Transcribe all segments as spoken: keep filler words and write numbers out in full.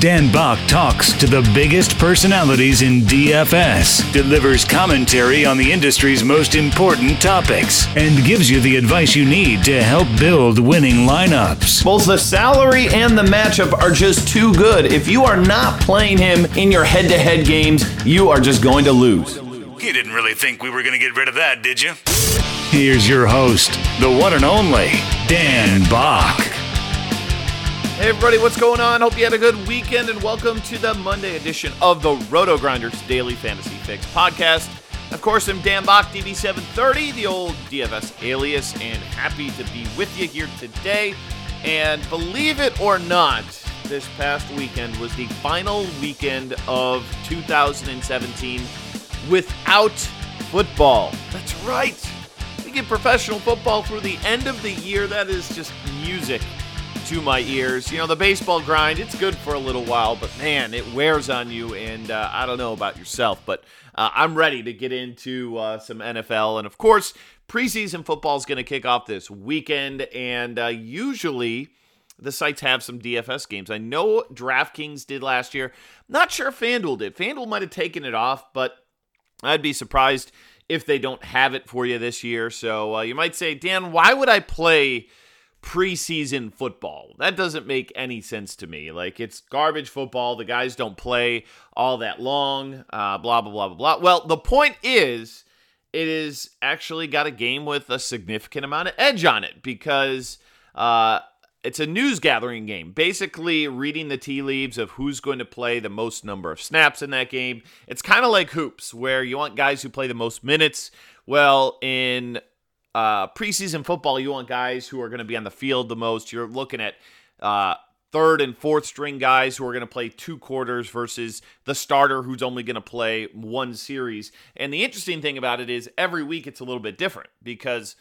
Dan Bach talks to the biggest personalities in D F S, delivers commentary on the industry's most important topics, and gives you the advice you need to help build winning lineups. Both the salary and the matchup are just too good. If you are not playing him in your head-to-head games, you are just going to lose. You didn't really think we were going to get rid of that, did you? Here's your host, the one and only Dan Bach. Hey everybody, what's going on? Hope you had a good weekend and welcome to the Monday edition of the Roto-Grinders Daily Fantasy Fix Podcast. Of course, I'm Dan Bach, D B seven thirty, the old D F S alias, and happy to be with you here today. And believe it or not, this past weekend was the final weekend of two thousand seventeen without football. That's right. We get professional football through the end of the year. That is just music to my ears. You know, the baseball grind, it's good for a little while, but man, it wears on you, and uh, I don't know about yourself, but uh, I'm ready to get into uh, some N F L, and of course, preseason football is going to kick off this weekend, and uh, usually the sites have some D F S games. I know DraftKings did last year. Not sure FanDuel did. FanDuel might have taken it off, but I'd be surprised if they don't have it for you this year, so uh, you might say, Dan, why would I play preseason football? That doesn't make any sense to me. Like, it's garbage football. The guys don't play all that long, uh, blah, blah, blah, blah, blah. Well, the point is, it is actually got a game with a significant amount of edge on it because uh, it's a news-gathering game. Basically, reading the tea leaves of who's going to play the most number of snaps in that game. It's kind of like hoops, where you want guys who play the most minutes. Well, in Uh, preseason football, you want guys who are going to be on the field the most. You're looking at uh, third and fourth string guys who are going to play two quarters versus the starter who's only going to play one series. And the interesting thing about it is every week it's a little bit different because,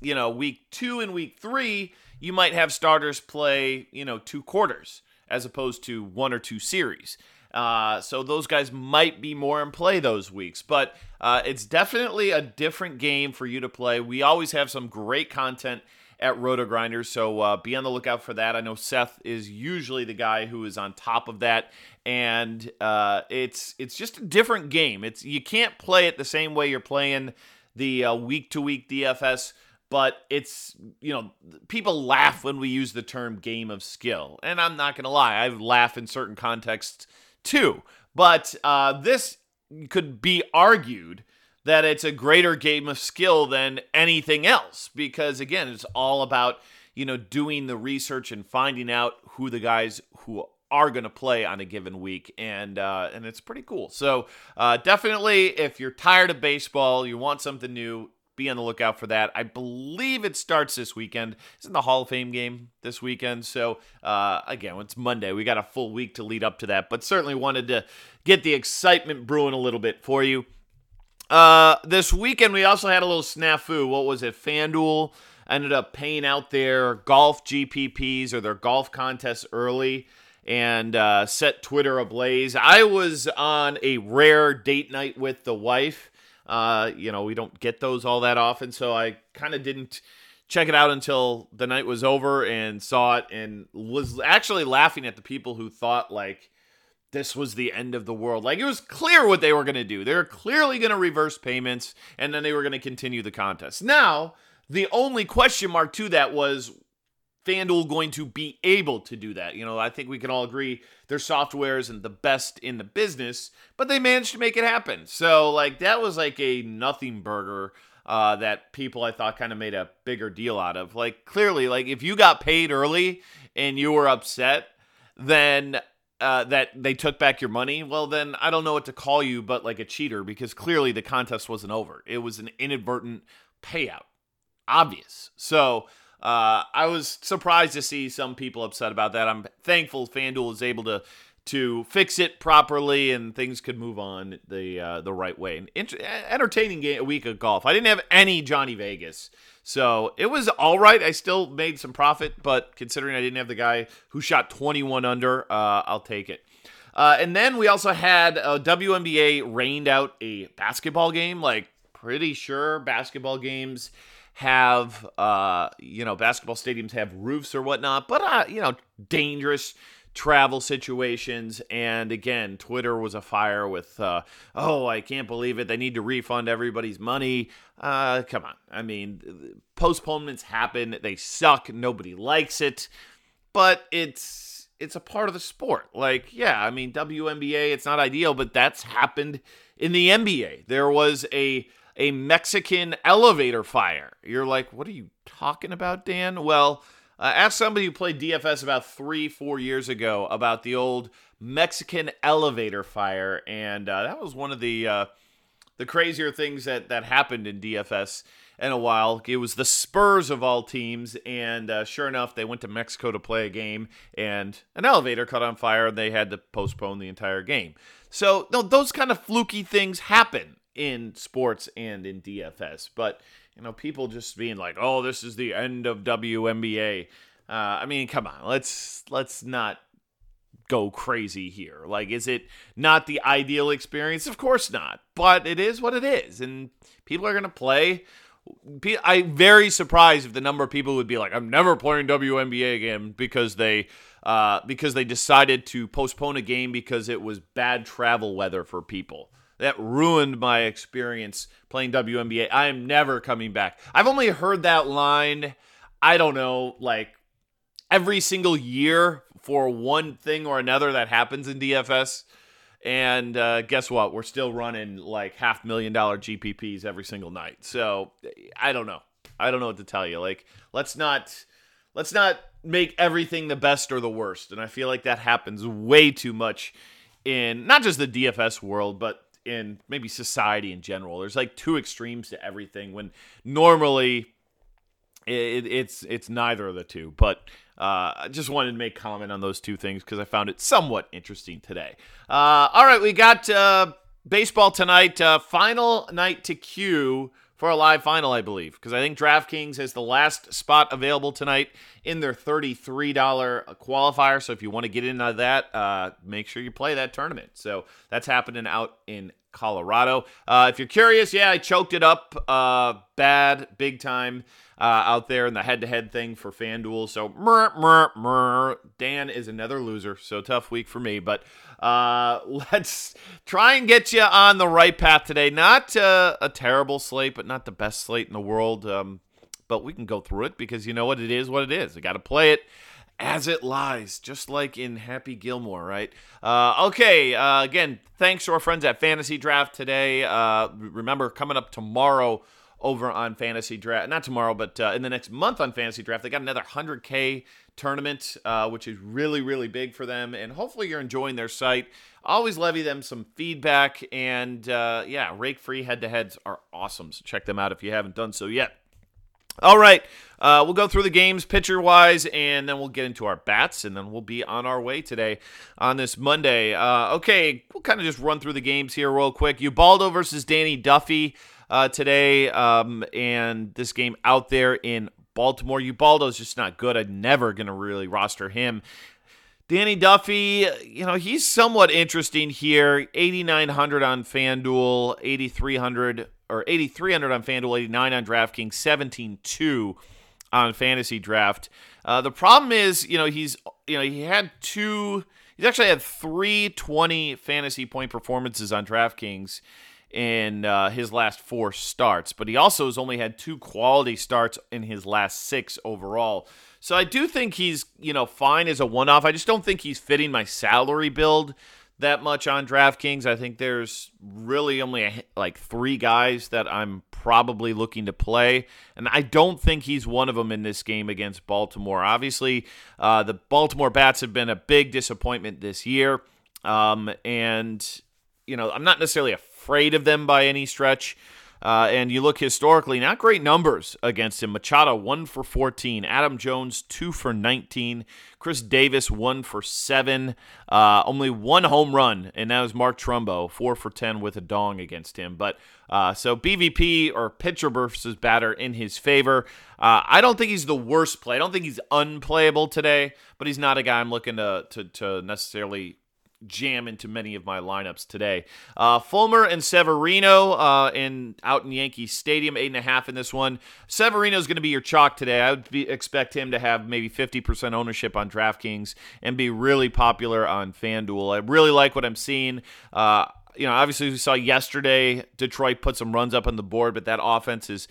you know, week two and week three, you might have starters play, you know, two quarters as opposed to one or two series. Uh, so those guys might be more in play those weeks, but uh, it's definitely a different game for you to play. We always have some great content at Roto-Grinders, so uh, be on the lookout for that. I know Seth is usually the guy who is on top of that, and uh, it's it's just a different game. It's you can't play it the same way you're playing the uh, week-to-week D F S. But it's, you know, people laugh when we use the term game of skill. And I'm not going to lie, I laugh in certain contexts too. But uh, this could be argued that it's a greater game of skill than anything else. Because, again, it's all about, you know, doing the research and finding out who the guys who are going to play on a given week. And uh, and it's pretty cool. So uh, definitely, if you're tired of baseball, you want something new, be on the lookout for that. I believe it starts this weekend. It's in the Hall of Fame game this weekend. So, uh, again, it's Monday. We got a full week to lead up to that, but certainly wanted to get the excitement brewing a little bit for you. Uh, this weekend, we also had a little snafu. What was it? FanDuel ended up paying out their golf G P Ps or their golf contests early and uh, set Twitter ablaze. I was on a rare date night with the wife. Uh, you know, we don't get those all that often, so I kind of didn't check it out until the night was over and saw it and was actually laughing at the people who thought, like, this was the end of the world. Like, it was clear what they were going to do. They were clearly going to reverse payments, and then they were going to continue the contest. Now, the only question mark to that was FanDuel going to be able to do that. You know, I think we can all agree their software isn't the best in the business, but they managed to make it happen. So, like, that was like a nothing burger uh, that people, I thought, kind of made a bigger deal out of. Like, clearly, like, if you got paid early and you were upset, then uh, that they took back your money, well, then I don't know what to call you but, like, a cheater because clearly the contest wasn't over. It was an inadvertent payout. obvious. So uh, I was surprised to see some people upset about that. I'm thankful FanDuel is able to to fix it properly and things could move on the uh, the right way. An inter- entertaining game, a week of golf. I didn't have any Johnny Vegas, so it was all right. I still made some profit, but considering I didn't have the guy who shot twenty-one under, uh, I'll take it. Uh, and then we also had uh, W N B A rained out a basketball game. Like, pretty sure basketball games have, uh, you know, basketball stadiums have roofs or whatnot, but, uh, you know, dangerous travel situations. And again, Twitter was afire with, uh, oh, I can't believe it. They need to refund everybody's money. Uh, come on. I mean, postponements happen. They suck. Nobody likes it. But it's it's a part of the sport. Like, yeah, I mean, W N B A, it's not ideal, but that's happened in the N B A. There was a a Mexican elevator fire. You're like, what are you talking about, Dan? Well, Uh, ask somebody who played D F S about three, four years ago about the old Mexican elevator fire, and uh, that was one of the uh, the crazier things that, that happened in D F S in a while. It was the Spurs of all teams, and uh, sure enough, they went to Mexico to play a game, and an elevator caught on fire, and they had to postpone the entire game. So, no, those kind of fluky things happen in sports and in D F S, but you know, people just being like, "Oh, this is the end of W N B A." Uh, I mean, come on, let's let's not go crazy here. Like, is it not the ideal experience? Of course not, but it is what it is, and people are gonna play. I'm very surprised if the number of people would be like, "I'm never playing W N B A again," because they uh, because they decided to postpone a game because it was bad travel weather for people. That ruined my experience playing W N B A. I am never coming back. I've only heard that line, I don't know, like every single year for one thing or another that happens in D F S. And uh, guess what? We're still running like half million dollar G P Ps every single night. So I don't know. I don't know what to tell you. Like, let's not, let's not make everything the best or the worst. And I feel like that happens way too much in not just the D F S world, but in maybe society in general. There's like two extremes to everything when normally it, it's it's neither of the two. But uh, I just wanted to make comment on those two things because I found it somewhat interesting today. Uh, all right, we got uh, baseball tonight. Uh, final night to queue for a live final, I believe, because I think DraftKings has the last spot available tonight in their thirty-three dollars qualifier. So if you want to get into that, uh, make sure you play that tournament. So that's happening out in Colorado. Uh, if you're curious, yeah, I choked it up uh, bad, big time uh, out there in the head-to-head thing for FanDuel. So mur, mur, mur. Dan is another loser, so tough week for me. But uh, let's try and get you on the right path today. Not uh, a terrible slate, but not the best slate in the world. Um, but we can go through it because you know what? It is what it is. I got to play it as it lies, just like in Happy Gilmore, right? Uh, okay, uh, again, thanks to our friends at Fantasy Draft today. Uh, remember, coming up tomorrow over on Fantasy Draft, not tomorrow, but uh, in the next month on Fantasy Draft, they got another one hundred K tournament, uh, which is really, really big for them, and hopefully you're enjoying their site. Always levy them some feedback, and uh, yeah, rake-free head-to-heads are awesome, so check them out if you haven't done so yet. All right, uh, we'll go through the games pitcher-wise, and then we'll get into our bats, and then we'll be on our way today on this Monday. Uh, okay, we'll kind of just run through the games here real quick. Ubaldo versus Danny Duffy uh, today, um, and this game out there in Baltimore. Ubaldo's just not good. I'm never going to really roster him. Danny Duffy, you know, he's somewhat interesting here. eighty-nine hundred on FanDuel, eighty-three hundred or eighty-three hundred on FanDuel, eighty-nine on DraftKings, seventeen two on Fantasy Draft. Uh, the problem is, you know, he's, you know, he had two, he's actually had three twenty fantasy point performances on DraftKings in uh, his last four starts, but he also has only had two quality starts in his last six overall. So I do think he's, you know, fine as a one-off. I just don't think he's fitting my salary build that much on DraftKings. I think there's really only a, like three guys that I'm probably looking to play, and I don't think he's one of them in this game against Baltimore. Obviously, uh, the Baltimore Bats have been a big disappointment this year, um, and, you know, I'm not necessarily afraid of them by any stretch, Uh, and you look historically, not great numbers against him. Machado, one for fourteen. Adam Jones, two for nineteen. Chris Davis, one for seven. Uh, only one home run, and that was Mark Trumbo, four for ten with a dong against him. But uh, so B V P, or pitcher versus batter, in his favor. Uh, I don't think he's the worst play. I don't think he's unplayable today, but he's not a guy I'm looking to to, to necessarily jam into many of my lineups today. Uh, Fulmer and Severino uh, in out in Yankee Stadium, eight and a half in this one. Severino's going to be your chalk today. I would be, expect him to have maybe fifty percent ownership on DraftKings and be really popular on FanDuel. I really like what I'm seeing. Uh, you know, obviously we saw yesterday Detroit put some runs up on the board, but that offense has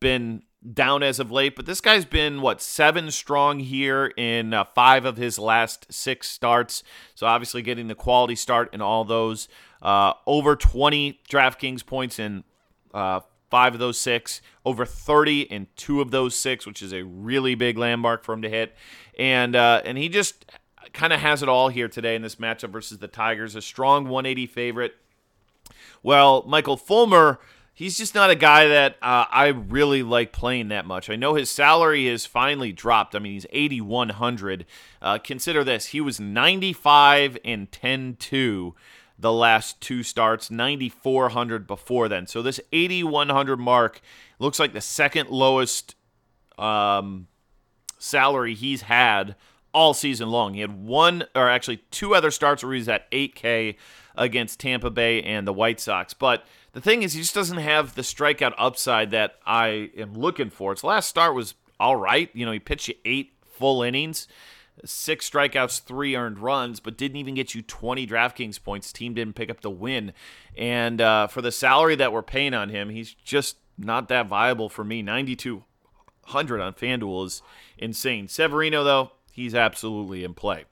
been down as of late, but this guy's been, what, seven strong here in uh, five of his last six starts, so obviously getting the quality start in all those. Uh, over twenty DraftKings points in uh, five of those six, over thirty in two of those six, which is a really big landmark for him to hit, and uh, and he just kind of has it all here today in this matchup versus the Tigers, a strong one eighty favorite. Well, Michael Fulmer, he's just not a guy that uh, I really like playing that much. I know his salary has finally dropped. I mean, he's eighty-one hundred. Uh, consider this. He was ninety-five and ten two the last two starts, ninety-four hundred before then. So this eighty-one hundred mark looks like the second lowest um, salary he's had all season long. He had one, or actually two other starts where he was at eight K against Tampa Bay and the White Sox. But the thing is, he just doesn't have the strikeout upside that I am looking for. His last start was all right. You know, he pitched you eight full innings, six strikeouts, three earned runs, but didn't even get you twenty DraftKings points. Team didn't pick up the win. And uh, for the salary that we're paying on him, he's just not that viable for me. ninety-two hundred on FanDuel is insane. Severino, though, he's absolutely in play.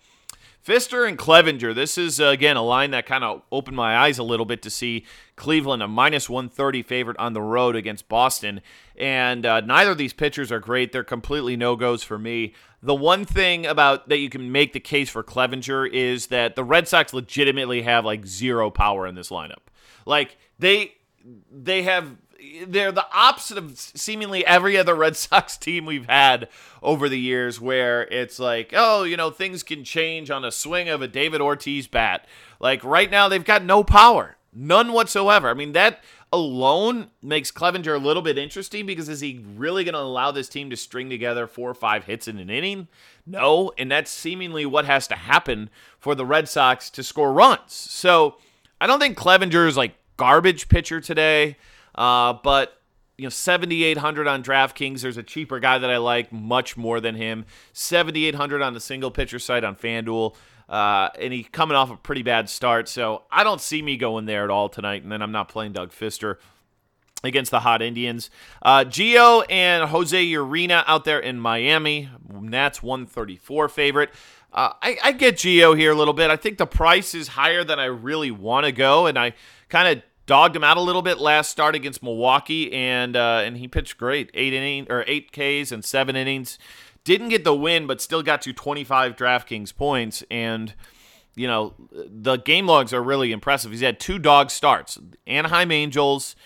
Fister and Clevinger, this is, uh, again, a line that kind of opened my eyes a little bit to see Cleveland, a minus one thirty favorite on the road against Boston, and uh, neither of these pitchers are great. They're completely no-goes for me. The one thing about that you can make the case for Clevinger is that the Red Sox legitimately have, like, zero power in this lineup. Like, they they have... They're the opposite of seemingly every other Red Sox team we've had over the years where it's like, oh, you know, things can change on a swing of a David Ortiz bat. Like right now, they've got no power, none whatsoever. I mean, that alone makes Clevinger a little bit interesting because is he really going to allow this team to string together four or five hits in an inning? No, and that's seemingly what has to happen for the Red Sox to score runs. So I don't think Clevinger is like garbage pitcher today. Uh, but, you know, seventy-eight hundred on DraftKings, there's a cheaper guy that I like much more than him. seventy-eight hundred on the single pitcher site on FanDuel, uh, and he's coming off a pretty bad start. So I don't see me going there at all tonight, and then I'm not playing Doug Fister against the hot Indians. Uh, Gio and Jose Urena out there in Miami. Nats one thirty-four favorite. Uh, I, I get Gio here a little bit. I think the price is higher than I really want to go, and I kind of dogged him out a little bit last start against Milwaukee, and uh, and he pitched great, eight inning or eight Ks and seven innings. Didn't get the win, but still got you twenty-five DraftKings points. And you know the game logs are really impressive. He's had two dog starts, Anaheim Angels,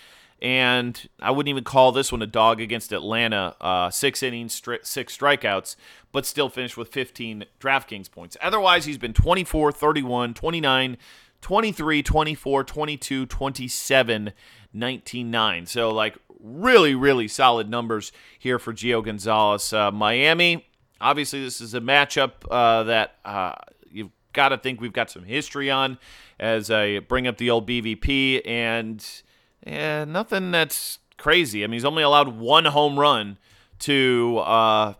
and I wouldn't even call this one a dog against Atlanta. Uh, six innings, stri- six strikeouts, but still finished with fifteen DraftKings points. Otherwise, he's been twenty-four, thirty-one, twenty-nine. twenty-three, twenty-four, twenty-two, twenty-seven, nineteen, nine. So, like, really, really solid numbers here for Gio Gonzalez. Uh, Miami, obviously, this is a matchup uh, that uh, you've got to think we've got some history on as I bring up the old B V P. And yeah, nothing that's crazy. I mean, he's only allowed one home run to uh,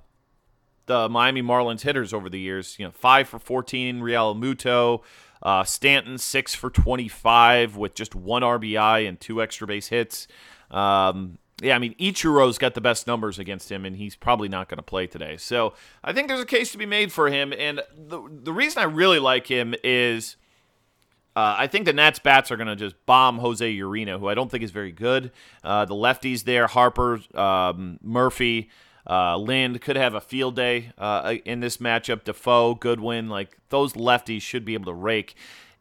the Miami Marlins hitters over the years. You know, five for fourteen, Real Muto. Uh, Stanton, six for twenty-five with just one R B I and two extra base hits. Um, yeah, I mean, Ichiro's got the best numbers against him, and he's probably not going to play today. So I think there's a case to be made for him. And the, the reason I really like him is uh, I think the Nats bats are going to just bomb Jose Urena, who I don't think is very good. Uh, the lefties there, Harper, um, Murphy, Uh, Lind could have a field day uh, in this matchup. Defoe, Goodwin, like those lefties should be able to rake.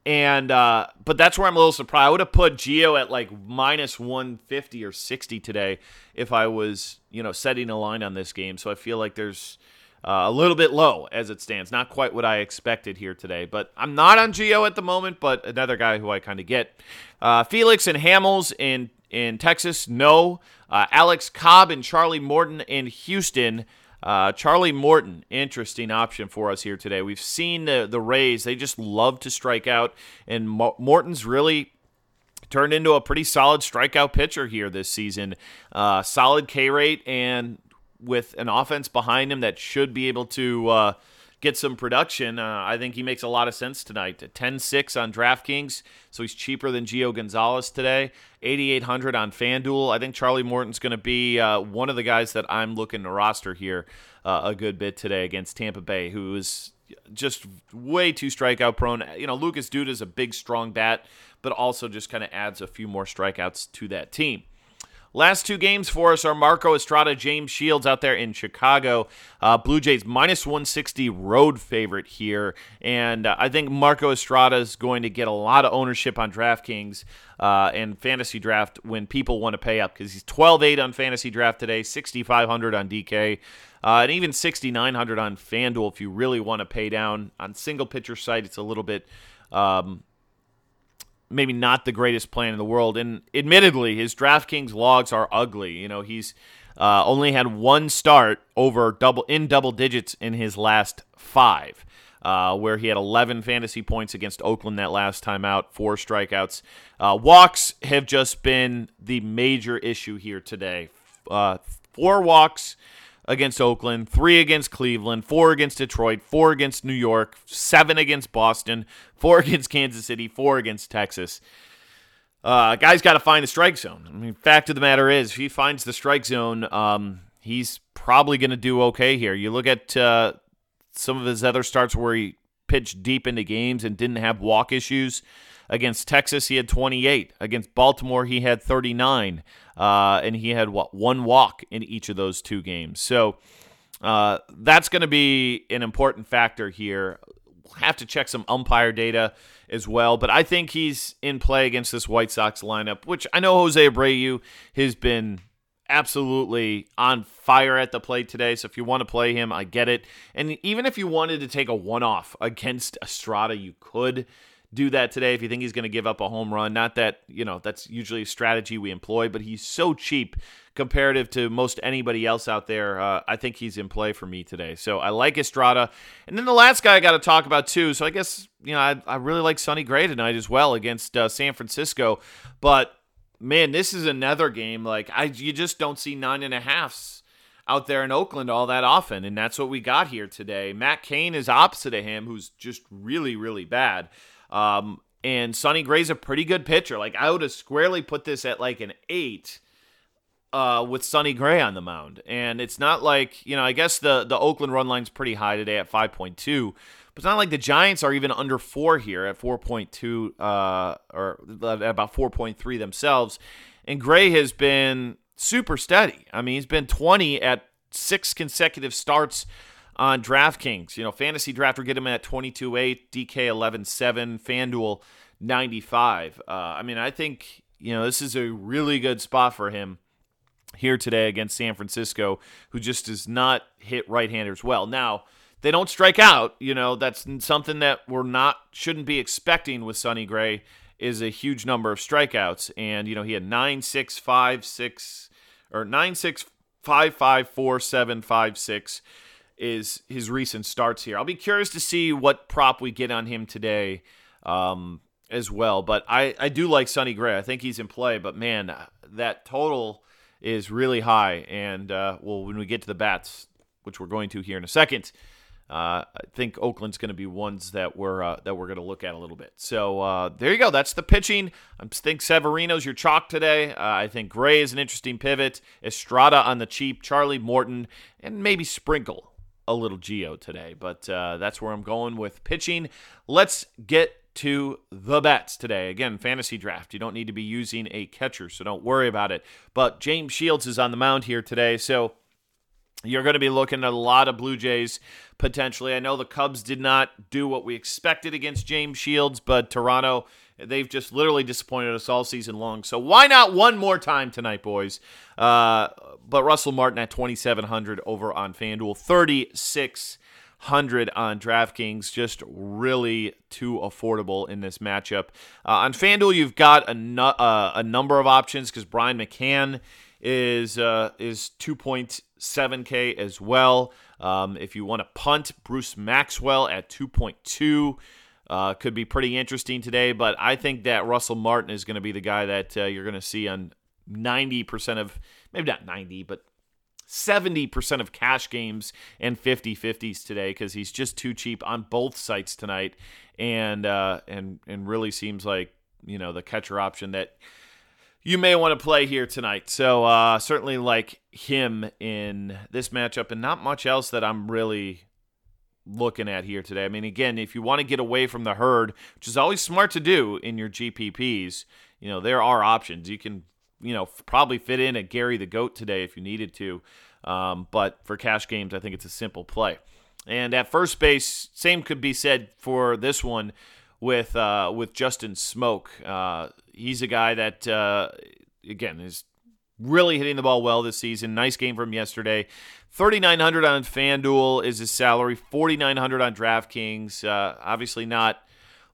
And uh, but that's where I'm a little surprised. I would have put Gio at like minus one fifty or sixty today if I was, you know, setting a line on this game. So I feel like there's uh, a little bit low as it stands. Not quite what I expected here today. But I'm not on Gio at the moment, but another guy who I kind of get. Uh, Felix and Hamels in, in Texas, no. Uh, Alex Cobb and Charlie Morton in Houston. Uh, Charlie Morton, interesting option for us here today. We've seen the, the Rays. They just love to strike out, and Mo- Morton's really turned into a pretty solid strikeout pitcher here this season. Uh, solid K rate, and with an offense behind him that should be able to uh, get some production, uh, I think he makes a lot of sense tonight. ten six on DraftKings, so he's cheaper than Gio Gonzalez today. eighty-eight hundred on FanDuel. I think Charlie Morton's going to be uh, one of the guys that I'm looking to roster here uh, a good bit today against Tampa Bay, who is just way too strikeout prone. You know, Lucas Duda is a big, strong bat, but also just kind of adds a few more strikeouts to that team. Last two games for us are Marco Estrada, James Shields out there in Chicago. Uh, Blue Jays minus one sixty road favorite here. And uh, I think Marco Estrada is going to get a lot of ownership on DraftKings uh, and Fantasy Draft when people want to pay up, because he's twelve eight on Fantasy Draft today, sixty-five hundred on D K, uh, and even sixty-nine hundred on FanDuel if you really want to pay down. On single pitcher site, it's a little bit... Um, maybe not the greatest plan in the world. And admittedly, his DraftKings logs are ugly. You know, he's uh, only had one start over double in double digits in his last five, uh, where he had eleven fantasy points against Oakland that last time out, four strikeouts. Uh, walks have just been the major issue here today. Uh, four walks against Oakland, three against Cleveland, four against Detroit, four against New York, seven against Boston, four against Kansas City, four against Texas. Uh, guy's got to find the strike zone. I mean, fact of the matter is, if he finds the strike zone, um, he's probably going to do okay here. You look at uh, some of his other starts where he pitched deep into games and didn't have walk issues. Against Texas, he had twenty-eight. Against Baltimore, he had thirty-nine. Uh, and he had, what, one walk in each of those two games. So uh, that's going to be an important factor here. We'll have to check some umpire data as well. But I think he's in play against this White Sox lineup, which I know Jose Abreu has been absolutely on fire at the plate today. So if you want to play him, I get it. And even if you wanted to take a one-off against Estrada, you could do that today if you think he's going to give up a home run. Not that, you know, that's usually a strategy we employ, but he's so cheap comparative to most anybody else out there. Uh, I think he's in play for me today. So I like Estrada. And then the last guy I got to talk about too. So I guess, you know, I, I really like Sonny Gray tonight as well against uh, San Francisco. But man, this is another game. Like I, you just don't see nine and a halfs out there in Oakland all that often, and that's what we got here today. Matt Cain is opposite of him, who's just really, really bad. Um, and Sonny Gray's a pretty good pitcher. Like, I would have squarely put this at like an eight uh, with Sonny Gray on the mound. And it's not like, you know, I guess the, the Oakland run line's pretty high today at five point two. But it's not like the Giants are even under four here at four point two uh, or about four point three themselves. And Gray has been super steady. I mean, he's been twenty at six consecutive starts on DraftKings. You know, Fantasy Draft will get him at twenty-two eight, D K eleven seven, FanDuel ninety-five. Uh, I mean, I think, you know, this is a really good spot for him here today against San Francisco, who just does not hit right-handers well. Now, they don't strike out. You know, that's something that we're not, shouldn't be expecting with Sonny Gray is a huge number of strikeouts. And, you know, he had nine six five six or nine six five five four seven five six. Is his recent starts here. I'll be curious to see what prop we get on him today um, as well. But I, I do like Sonny Gray. I think he's in play. But, man, that total is really high. And, uh, well, when we get to the bats, which we're going to here in a second, uh, I think Oakland's going to be ones that we're, uh, that we're going to look at a little bit. So uh, there you go. That's the pitching. I think Severino's your chalk today. Uh, I think Gray is an interesting pivot. Estrada on the cheap. Charlie Morton. And maybe sprinkle a little Geo today, but uh, that's where I'm going with pitching. Let's get to the bats today. Again, Fantasy Draft. You don't need to be using a catcher, so don't worry about it. But James Shields is on the mound here today, so You're going to be looking at a lot of Blue Jays potentially. I know the Cubs did not do what we expected against James Shields, but Toronto, they've just literally disappointed us all season long. So why not one more time tonight, boys? Uh, but Russell Martin at twenty-seven hundred over on FanDuel, thirty-six hundred on DraftKings, just really too affordable in this matchup. Uh, on FanDuel, you've got a, nu- uh, a number of options because Brian McCann is uh, is two point seven K as well. Um, if you want to punt, Bruce Maxwell at two point two uh, could be pretty interesting today, but I think that Russell Martin is going to be the guy that uh, you're going to see on ninety percent of, maybe not ninety, but seventy percent of cash games and fifty-fifties today because he's just too cheap on both sites tonight, and uh, and and really seems like, you know, the catcher option that you may want to play here tonight. So uh, certainly like him in this matchup, and not much else that I'm really looking at here today. I mean, again, if you want to get away from the herd, which is always smart to do in your G P Ps, you know, there are options. You can, you know, probably fit in at Gary the Goat today if you needed to. Um, but for cash games, I think it's a simple play. And at first base, same could be said for this one with uh, with Justin Smoke. Uh, he's a guy that, uh, again, is really hitting the ball well this season. Nice game from yesterday. thirty-nine hundred on FanDuel is his salary. forty-nine hundred on DraftKings. Uh, obviously not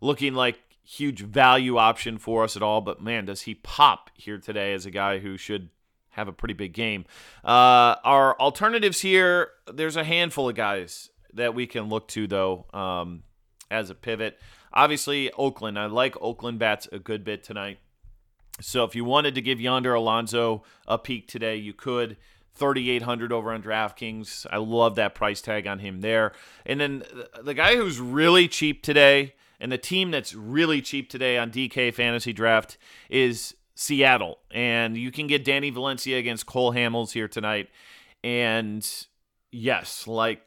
looking like huge value option for us at all, but man, does he pop here today as a guy who should have a pretty big game. Uh, our alternatives here, there's a handful of guys that we can look to, though, um, as a pivot. Obviously, Oakland. I like Oakland bats a good bit tonight. So if you wanted to give Yonder Alonso a peek today, you could. thirty-eight hundred over on DraftKings. I love that price tag on him there. And then the guy who's really cheap today, and the team that's really cheap today on D K Fantasy Draft is Seattle. And you can get Danny Valencia against Cole Hamels here tonight. And yes, like,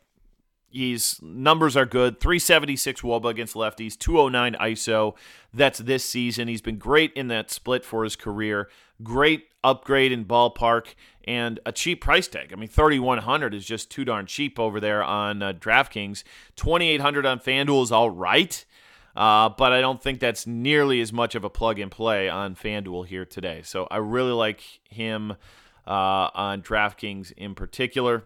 his numbers are good. three seventy-six wOBA against lefties, two oh nine I S O. That's this season. He's been great in that split for his career. Great upgrade in ballpark and a cheap price tag. I mean, thirty-one hundred is just too darn cheap over there on uh, DraftKings. twenty-eight hundred on FanDuel is all right. Uh, but I don't think that's nearly as much of a plug-and-play on FanDuel here today. So I really like him uh, on DraftKings in particular.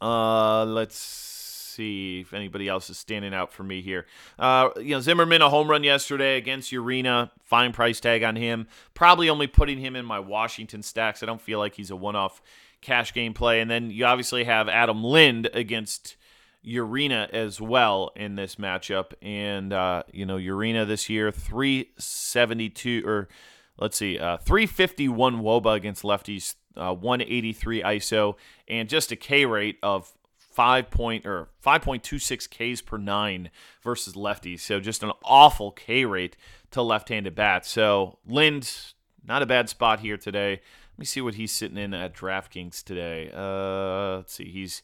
Uh, let's see if anybody else is standing out for me here. Uh, you know, Zimmerman, a home run yesterday against Urena. Fine price tag on him. Probably only putting him in my Washington stacks. I don't feel like he's a one-off cash game play. And then you obviously have Adam Lind against Urena as well in this matchup, and uh, you know, Urena this year three seventy-two, or let's see, uh, three fifty-one wOBA against lefties, uh, one eighty-three I S O, and just a K rate of five point or five point two six Ks per nine versus lefties. So just an awful K rate to left-handed bats. So Lind, not a bad spot here today. Let me see what he's sitting in at DraftKings today. Uh, let's see, he's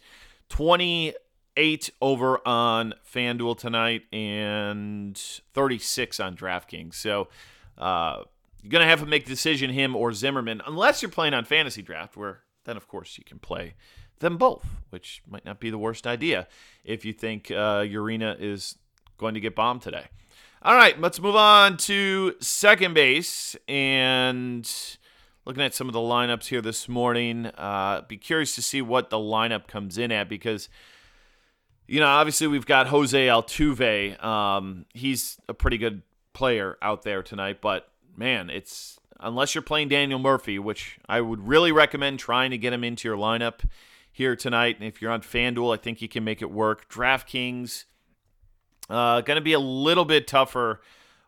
twenty. eight over on FanDuel tonight and thirty-six on DraftKings. So uh, you're going to have to make a decision, him or Zimmerman, unless you're playing on Fantasy Draft, where then, of course, you can play them both, which might not be the worst idea if you think uh, Urena is going to get bombed today. All right, let's move on to second base. And looking at some of the lineups here this morning, uh, be curious to see what the lineup comes in at because, you know, obviously we've got Jose Altuve. Um, he's a pretty good player out there tonight, but man, it's unless you're playing Daniel Murphy, which I would really recommend trying to get him into your lineup here tonight. And if you're on FanDuel, I think you can make it work. DraftKings, uh, going to be a little bit tougher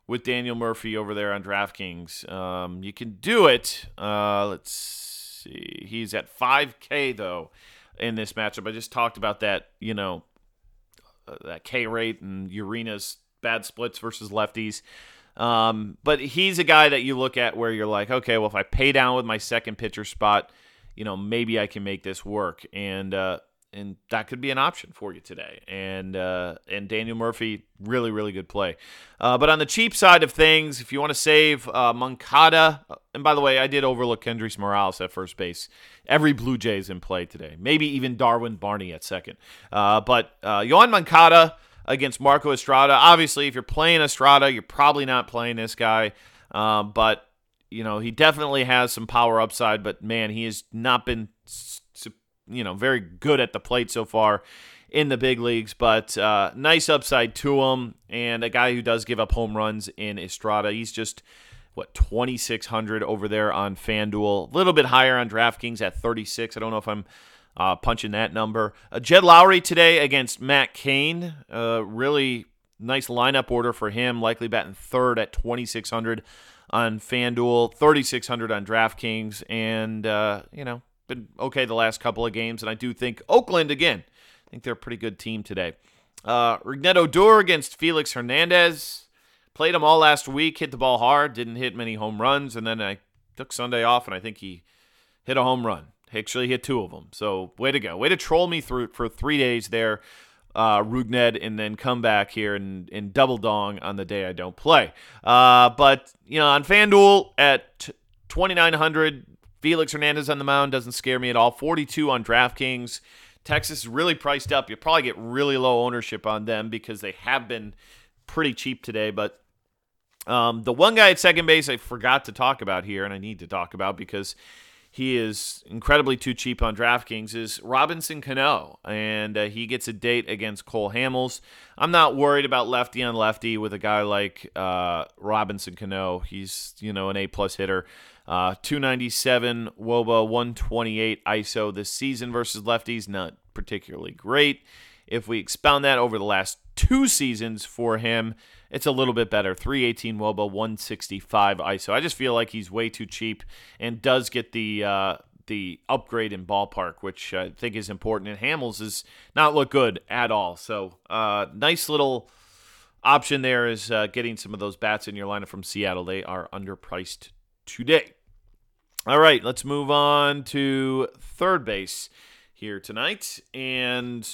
with Daniel Murphy over there on DraftKings. Um, you can do it. Uh, let's see. He's at five K though in this matchup. I just talked about that, you know, that K rate and Urena's bad splits versus lefties. Um, but he's a guy that you look at where you're like, okay, well, if I pay down with my second pitcher spot, you know, maybe I can make this work. And uh, and that could be an option for you today. And uh, and Daniel Murphy, really, really good play. Uh, but on the cheap side of things, if you want to save uh, Moncada, and by the way, I did overlook Kendrys Morales at first base. Every Blue Jay's in play today. Maybe even Darwin Barney at second. Uh, but uh, Yoan Moncada against Marco Estrada. Obviously, if you're playing Estrada, you're probably not playing this guy. Uh, but, you know, he definitely has some power upside. But, man, he has not been you know, very good at the plate so far in the big leagues, but uh, nice upside to him, and a guy who does give up home runs in Estrada. He's just, what, twenty-six hundred over there on FanDuel, a little bit higher on DraftKings at thirty-six. I don't know if I'm uh, punching that number. Uh, Jed Lowry today against Matt Cain, uh, really nice lineup order for him, likely batting third at twenty-six hundred on FanDuel, thirty-six hundred on DraftKings, and, uh, you know, been okay the last couple of games, and I do think Oakland, again, I think they're a pretty good team today. Uh, Rougned Odor against Felix Hernandez. Played him all last week, hit the ball hard, didn't hit many home runs, and then I took Sunday off, and I think he hit a home run. He actually hit two of them, so way to go. Way to troll me through for three days there, uh, Rougned, and then come back here and, and double dong on the day I don't play. Uh, but, you know, on FanDuel at twenty-nine hundred, Felix Hernandez on the mound doesn't scare me at all. forty-two on DraftKings. Texas is really priced up. You'll probably get really low ownership on them because they have been pretty cheap today. But um, the one guy at second base I forgot to talk about here, and I need to talk about because he is incredibly too cheap on DraftKings, is Robinson Cano. And uh, he gets a date against Cole Hamels. I'm not worried about lefty on lefty with a guy like uh, Robinson Cano. He's, you know, an A-plus hitter. Uh, two ninety-seven wOBA, one twenty-eight I S O this season versus lefties, not particularly great. If we expound that over the last two seasons for him, it's a little bit better. three eighteen wOBA, one sixty-five I S O. I just feel like he's way too cheap and does get the uh, the upgrade in ballpark, which I think is important. And Hamels does not look good at all. So uh, nice little option there is uh, getting some of those bats in your lineup from Seattle. They are underpriced today. All right, let's move on to third base here tonight. And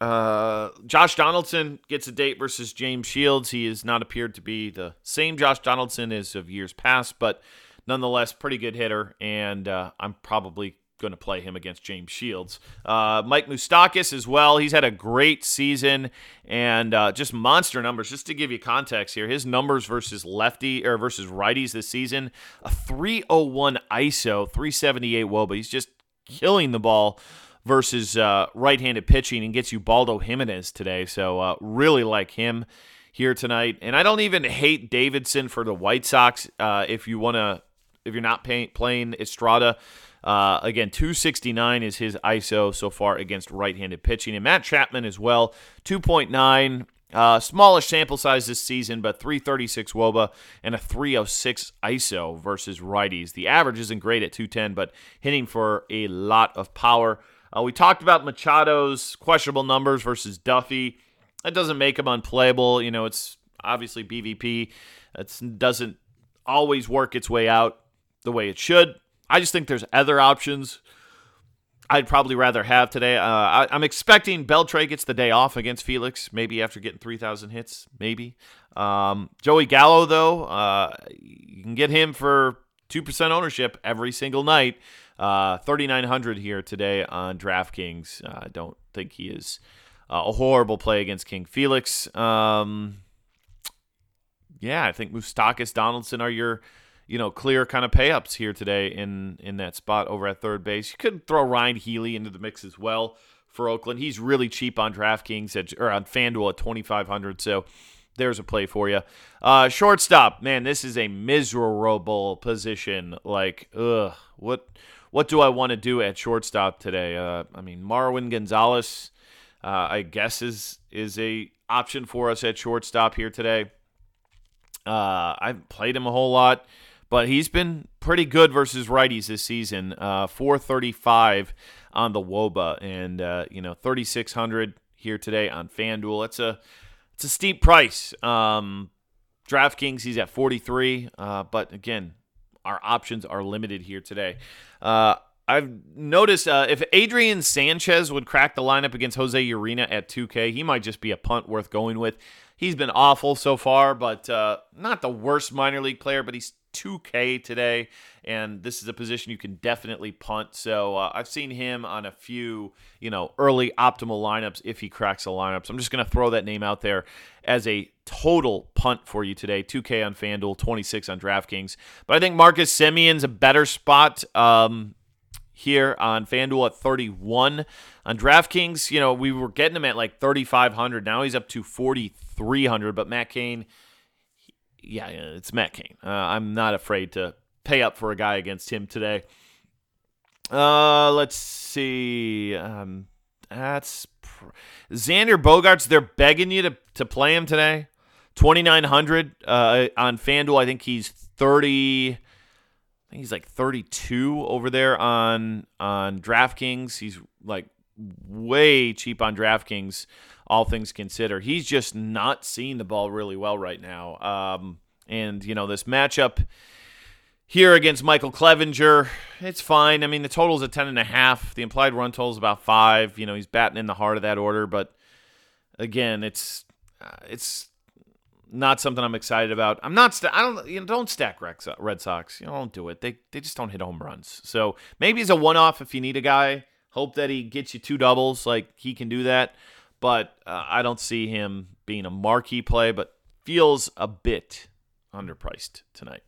uh, Josh Donaldson gets a date versus James Shields. He has not appeared to be the same Josh Donaldson as of years past, but nonetheless, pretty good hitter. And uh, I'm probably going to play him against James Shields. Uh, Mike Moustakas as well. He's had a great season and uh, just monster numbers. Just to give you context here, his numbers versus lefty or versus righties this season: a three oh one I S O, three seventy-eight wOBA. He's just killing the ball versus uh, right-handed pitching, and gets Ubaldo Jimenez today. So uh, really like him here tonight. And I don't even hate Davidson for the White Sox. Uh, if you want to, if you're not pay- playing Estrada. Uh, again, two sixty-nine is his I S O so far against right-handed pitching. And Matt Chapman as well, two point nine. Uh, smallish sample size this season, but three thirty-six wOBA and a three oh six I S O versus righties. The average isn't great at two ten, but hitting for a lot of power. Uh, we talked about Machado's questionable numbers versus Duffy. That doesn't make him unplayable. You know, it's obviously B V P. It doesn't always work its way out the way it should. I just think there's other options I'd probably rather have today. Uh, I, I'm expecting Beltre gets the day off against Felix, maybe after getting three thousand hits, maybe. Um, Joey Gallo, though, uh, you can get him for two percent ownership every single night. Uh, thirty-nine hundred here today on DraftKings. Uh, I don't think he is uh, a horrible play against King Felix. Um, yeah, I think Moustakas, Donaldson are your... you know, clear kind of pay-ups here today in, in that spot over at third base. You could throw Ryan Healy into the mix as well for Oakland. He's really cheap on DraftKings at, or on FanDuel at twenty-five hundred, so there's a play for you. Uh, shortstop, man, this is a miserable position. Like, ugh, what what do I want to do at shortstop today? Uh, I mean, Marwin Gonzalez, uh, I guess, is is a option for us at shortstop here today. Uh, I've played him a whole lot. But he's been pretty good versus righties this season. Uh, four thirty-five on the wOBA, and uh, you know, thirty-six hundred here today on FanDuel. That's a it's a steep price. Um, DraftKings, he's at forty-three. Uh, but again, our options are limited here today. Uh, I've noticed uh, if Adrian Sanchez would crack the lineup against Jose Urena at two K, he might just be a punt worth going with. He's been awful so far, but uh, not the worst minor league player, but he's two K today, and this is a position you can definitely punt. So uh, I've seen him on a few, you know, early optimal lineups if he cracks a lineup. So I'm just going to throw that name out there as a total punt for you today. two K on FanDuel, twenty-six on DraftKings. But I think Marcus Semion's a better spot um, here on FanDuel at thirty-one. On DraftKings, you know, we were getting him at like thirty-five hundred. Now he's up to forty-three hundred, but Matt Cain, he, yeah, it's Matt Cain. Uh, I'm not afraid to pay up for a guy against him today. Uh, let's see. Um, that's pr- Xander Bogaerts. They're begging you to, to play him today. twenty-nine hundred uh, on FanDuel. I think he's thirty. I think he's like thirty-two over there on on DraftKings. He's like way cheap on DraftKings, all things considered. He's just not seeing the ball really well right now. Um, and, you know, this matchup here against Michael Clevinger, it's fine. I mean, the total's at ten and a half. The implied run total's about five. You know, he's batting in the heart of that order. But, again, it's uh, it's... not something I'm excited about. I'm not. St- I don't. You know, don't stack Red Sox. You know, don't do it. They they just don't hit home runs. So maybe he's a one-off if you need a guy. Hope that he gets you two doubles. Like he can do that. But uh, I don't see him being a marquee play. But feels a bit underpriced tonight.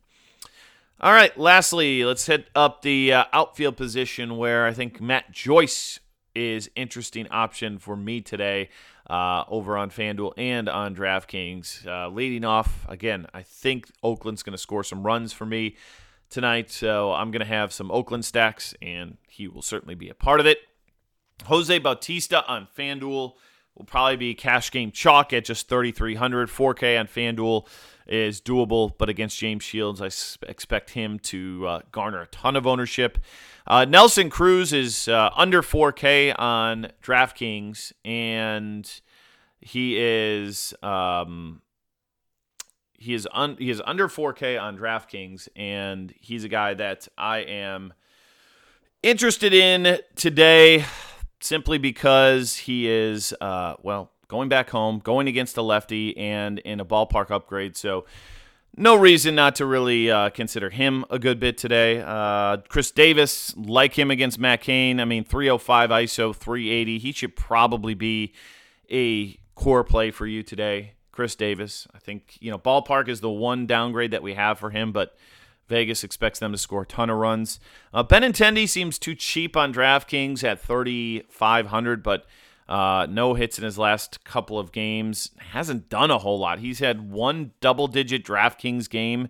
All right. Lastly, let's hit up the uh, outfield position where I think Matt Joyce is interesting option for me today. Uh, over on FanDuel and on DraftKings. Uh, leading off, again, I think Oakland's going to score some runs for me tonight, so I'm going to have some Oakland stacks, and he will certainly be a part of it. Jose Bautista on FanDuel will probably be cash game chalk at just thirty-three hundred. four K on FanDuel is doable, but against James Shields, I s- expect him to uh, garner a ton of ownership. Uh, Nelson Cruz is uh, under four K on DraftKings, and he is um, he is un- he is under four K on DraftKings, and he's a guy that I am interested in today, simply because he is uh, well going back home, going against a lefty, and in a ballpark upgrade. So. No reason not to really uh, consider him a good bit today. Uh, Chris Davis, like him against Matt Cain, I mean, three oh five I S O, three eighty. He should probably be a core play for you today, Chris Davis. I think, you know, ballpark is the one downgrade that we have for him, but Vegas expects them to score a ton of runs. Uh, Benintendi seems too cheap on DraftKings at thirty-five hundred, but Uh, no hits in his last couple of games. Hasn't done a whole lot. He's had one double-digit DraftKings game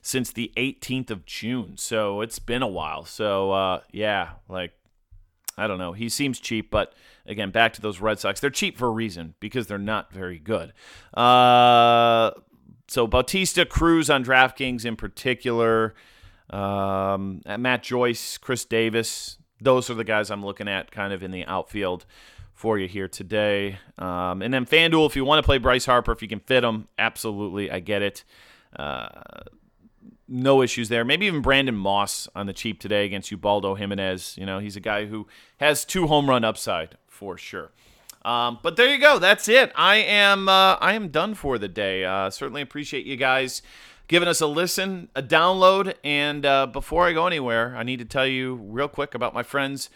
since the eighteenth of June, so it's been a while. So, uh, yeah, like, I don't know. He seems cheap, but, again, back to those Red Sox. They're cheap for a reason because they're not very good. Uh, so, Bautista, Cruz on DraftKings in particular, um, Matt Joyce, Chris Davis, those are the guys I'm looking at kind of in the outfield for you here today. Um, and then FanDuel, if you want to play Bryce Harper, if you can fit him, absolutely, I get it. Uh, no issues there. Maybe even Brandon Moss on the cheap today against Ubaldo Jimenez. You know, he's a guy who has two home run upside for sure. Um, but there you go. That's it. I am uh, I am done for the day. Uh, certainly appreciate you guys giving us a listen, a download. And uh, before I go anywhere, I need to tell you real quick about my friends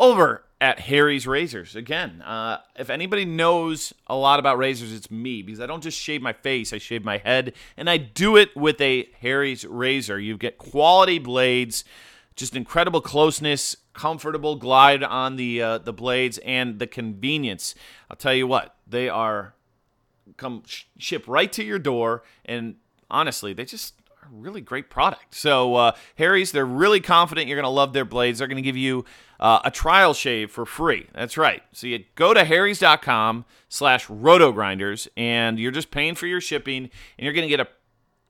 over at Harry's Razors. Again, uh, if anybody knows a lot about razors, it's me, because I don't just shave my face, I shave my head, and I do it with a Harry's razor. You get quality blades, just incredible closeness, comfortable glide on the uh, the blades, and the convenience. I'll tell you what, they are come sh- ship right to your door, and honestly, they just are really great product. So uh, Harry's, they're really confident you're going to love their blades. They're going to give you Uh, a trial shave for free. That's right. So you go to harrys.com slash Roto-Grinders, and you're just paying for your shipping, and you're going to get a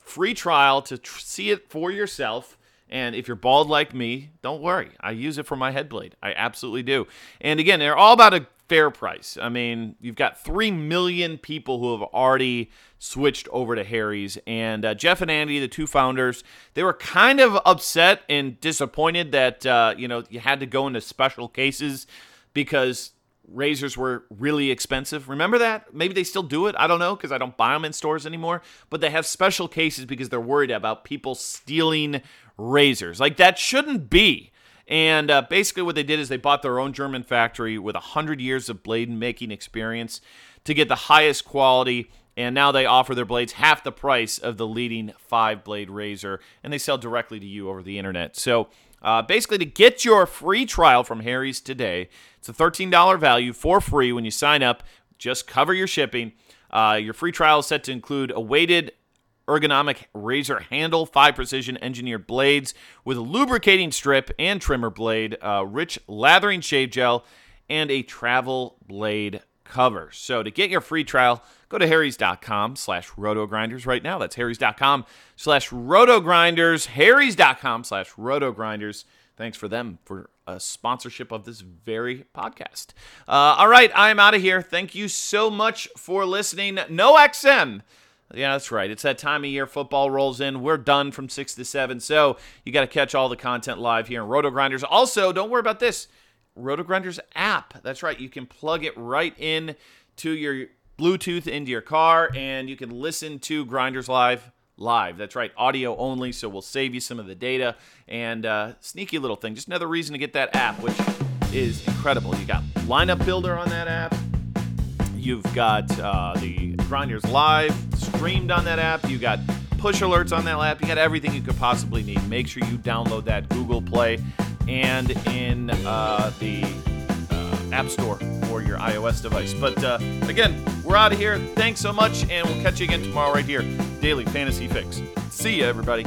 free trial to tr- see it for yourself. And if you're bald like me, don't worry. I use it for my head blade. I absolutely do. And again, they're all about a fair price. I mean, you've got three million people who have already switched over to Harry's. And uh, Jeff and Andy, the two founders, they were kind of upset and disappointed that, uh, you know, you had to go into special cases because razors were really expensive. Remember that? Maybe they still do it. I don't know because I don't buy them in stores anymore. But they have special cases because they're worried about people stealing razors. Like, that shouldn't be. And uh, basically what they did is they bought their own German factory with one hundred years of blade making experience to get the highest quality, and now they offer their blades half the price of the leading five-blade razor, and they sell directly to you over the internet. So uh, basically, to get your free trial from Harry's today, it's a thirteen dollars value for free when you sign up. Just cover your shipping. Uh, your free trial is set to include a weighted ergonomic razor handle, five precision engineered blades with a lubricating strip and trimmer blade, uh, rich lathering shave gel, and a travel blade cover. So to get your free trial, go to harrys.com slash rotogrinders right now. That's harrys.com slash rotogrinders, harrys.com slash rotogrinders. Thanks for them for a sponsorship of this very podcast. Uh, all right, I'm out of here. Thank you so much for listening. No X M. Yeah, that's right. It's that time of year. Football rolls in. We're done from six to seven, so you got to catch all the content live here in Roto-Grinders. Also, don't worry about this, Roto-Grinders app. That's right. You can plug it right in to your Bluetooth into your car, and you can listen to Grinders Live live. That's right, audio only, so we'll save you some of the data. And uh, sneaky little thing, just another reason to get that app, which is incredible. You got Lineup Builder on that app. You've got uh, the Grinders Live streamed on that app. You got push alerts on that app. You got everything you could possibly need. Make sure you download that Google Play and in uh, the uh, App Store for your iOS device. But uh, again, we're out of here. Thanks so much, and we'll catch you again tomorrow right here. Daily Fantasy Fix. See ya, everybody.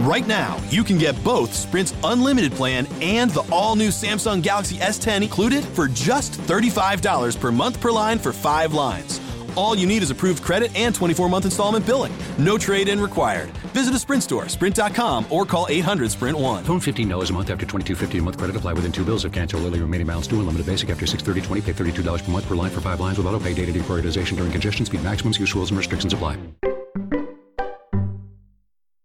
Right now, you can get both Sprint's unlimited plan and the all-new Samsung Galaxy S ten included for just thirty-five dollars per month per line for five lines. All you need is approved credit and twenty-four month installment billing. No trade-in required. Visit a Sprint store, sprint dot com, or call eight hundred Sprint one. Phone fifteen dollars a month after twenty-two fifty a month credit apply within two bills of cancel early remaining balance due unlimited basic after six thirty twenty. Pay thirty-two dollars per month per line for five lines with auto pay data deprioritization during congestion speed maximums, use rules, and restrictions apply.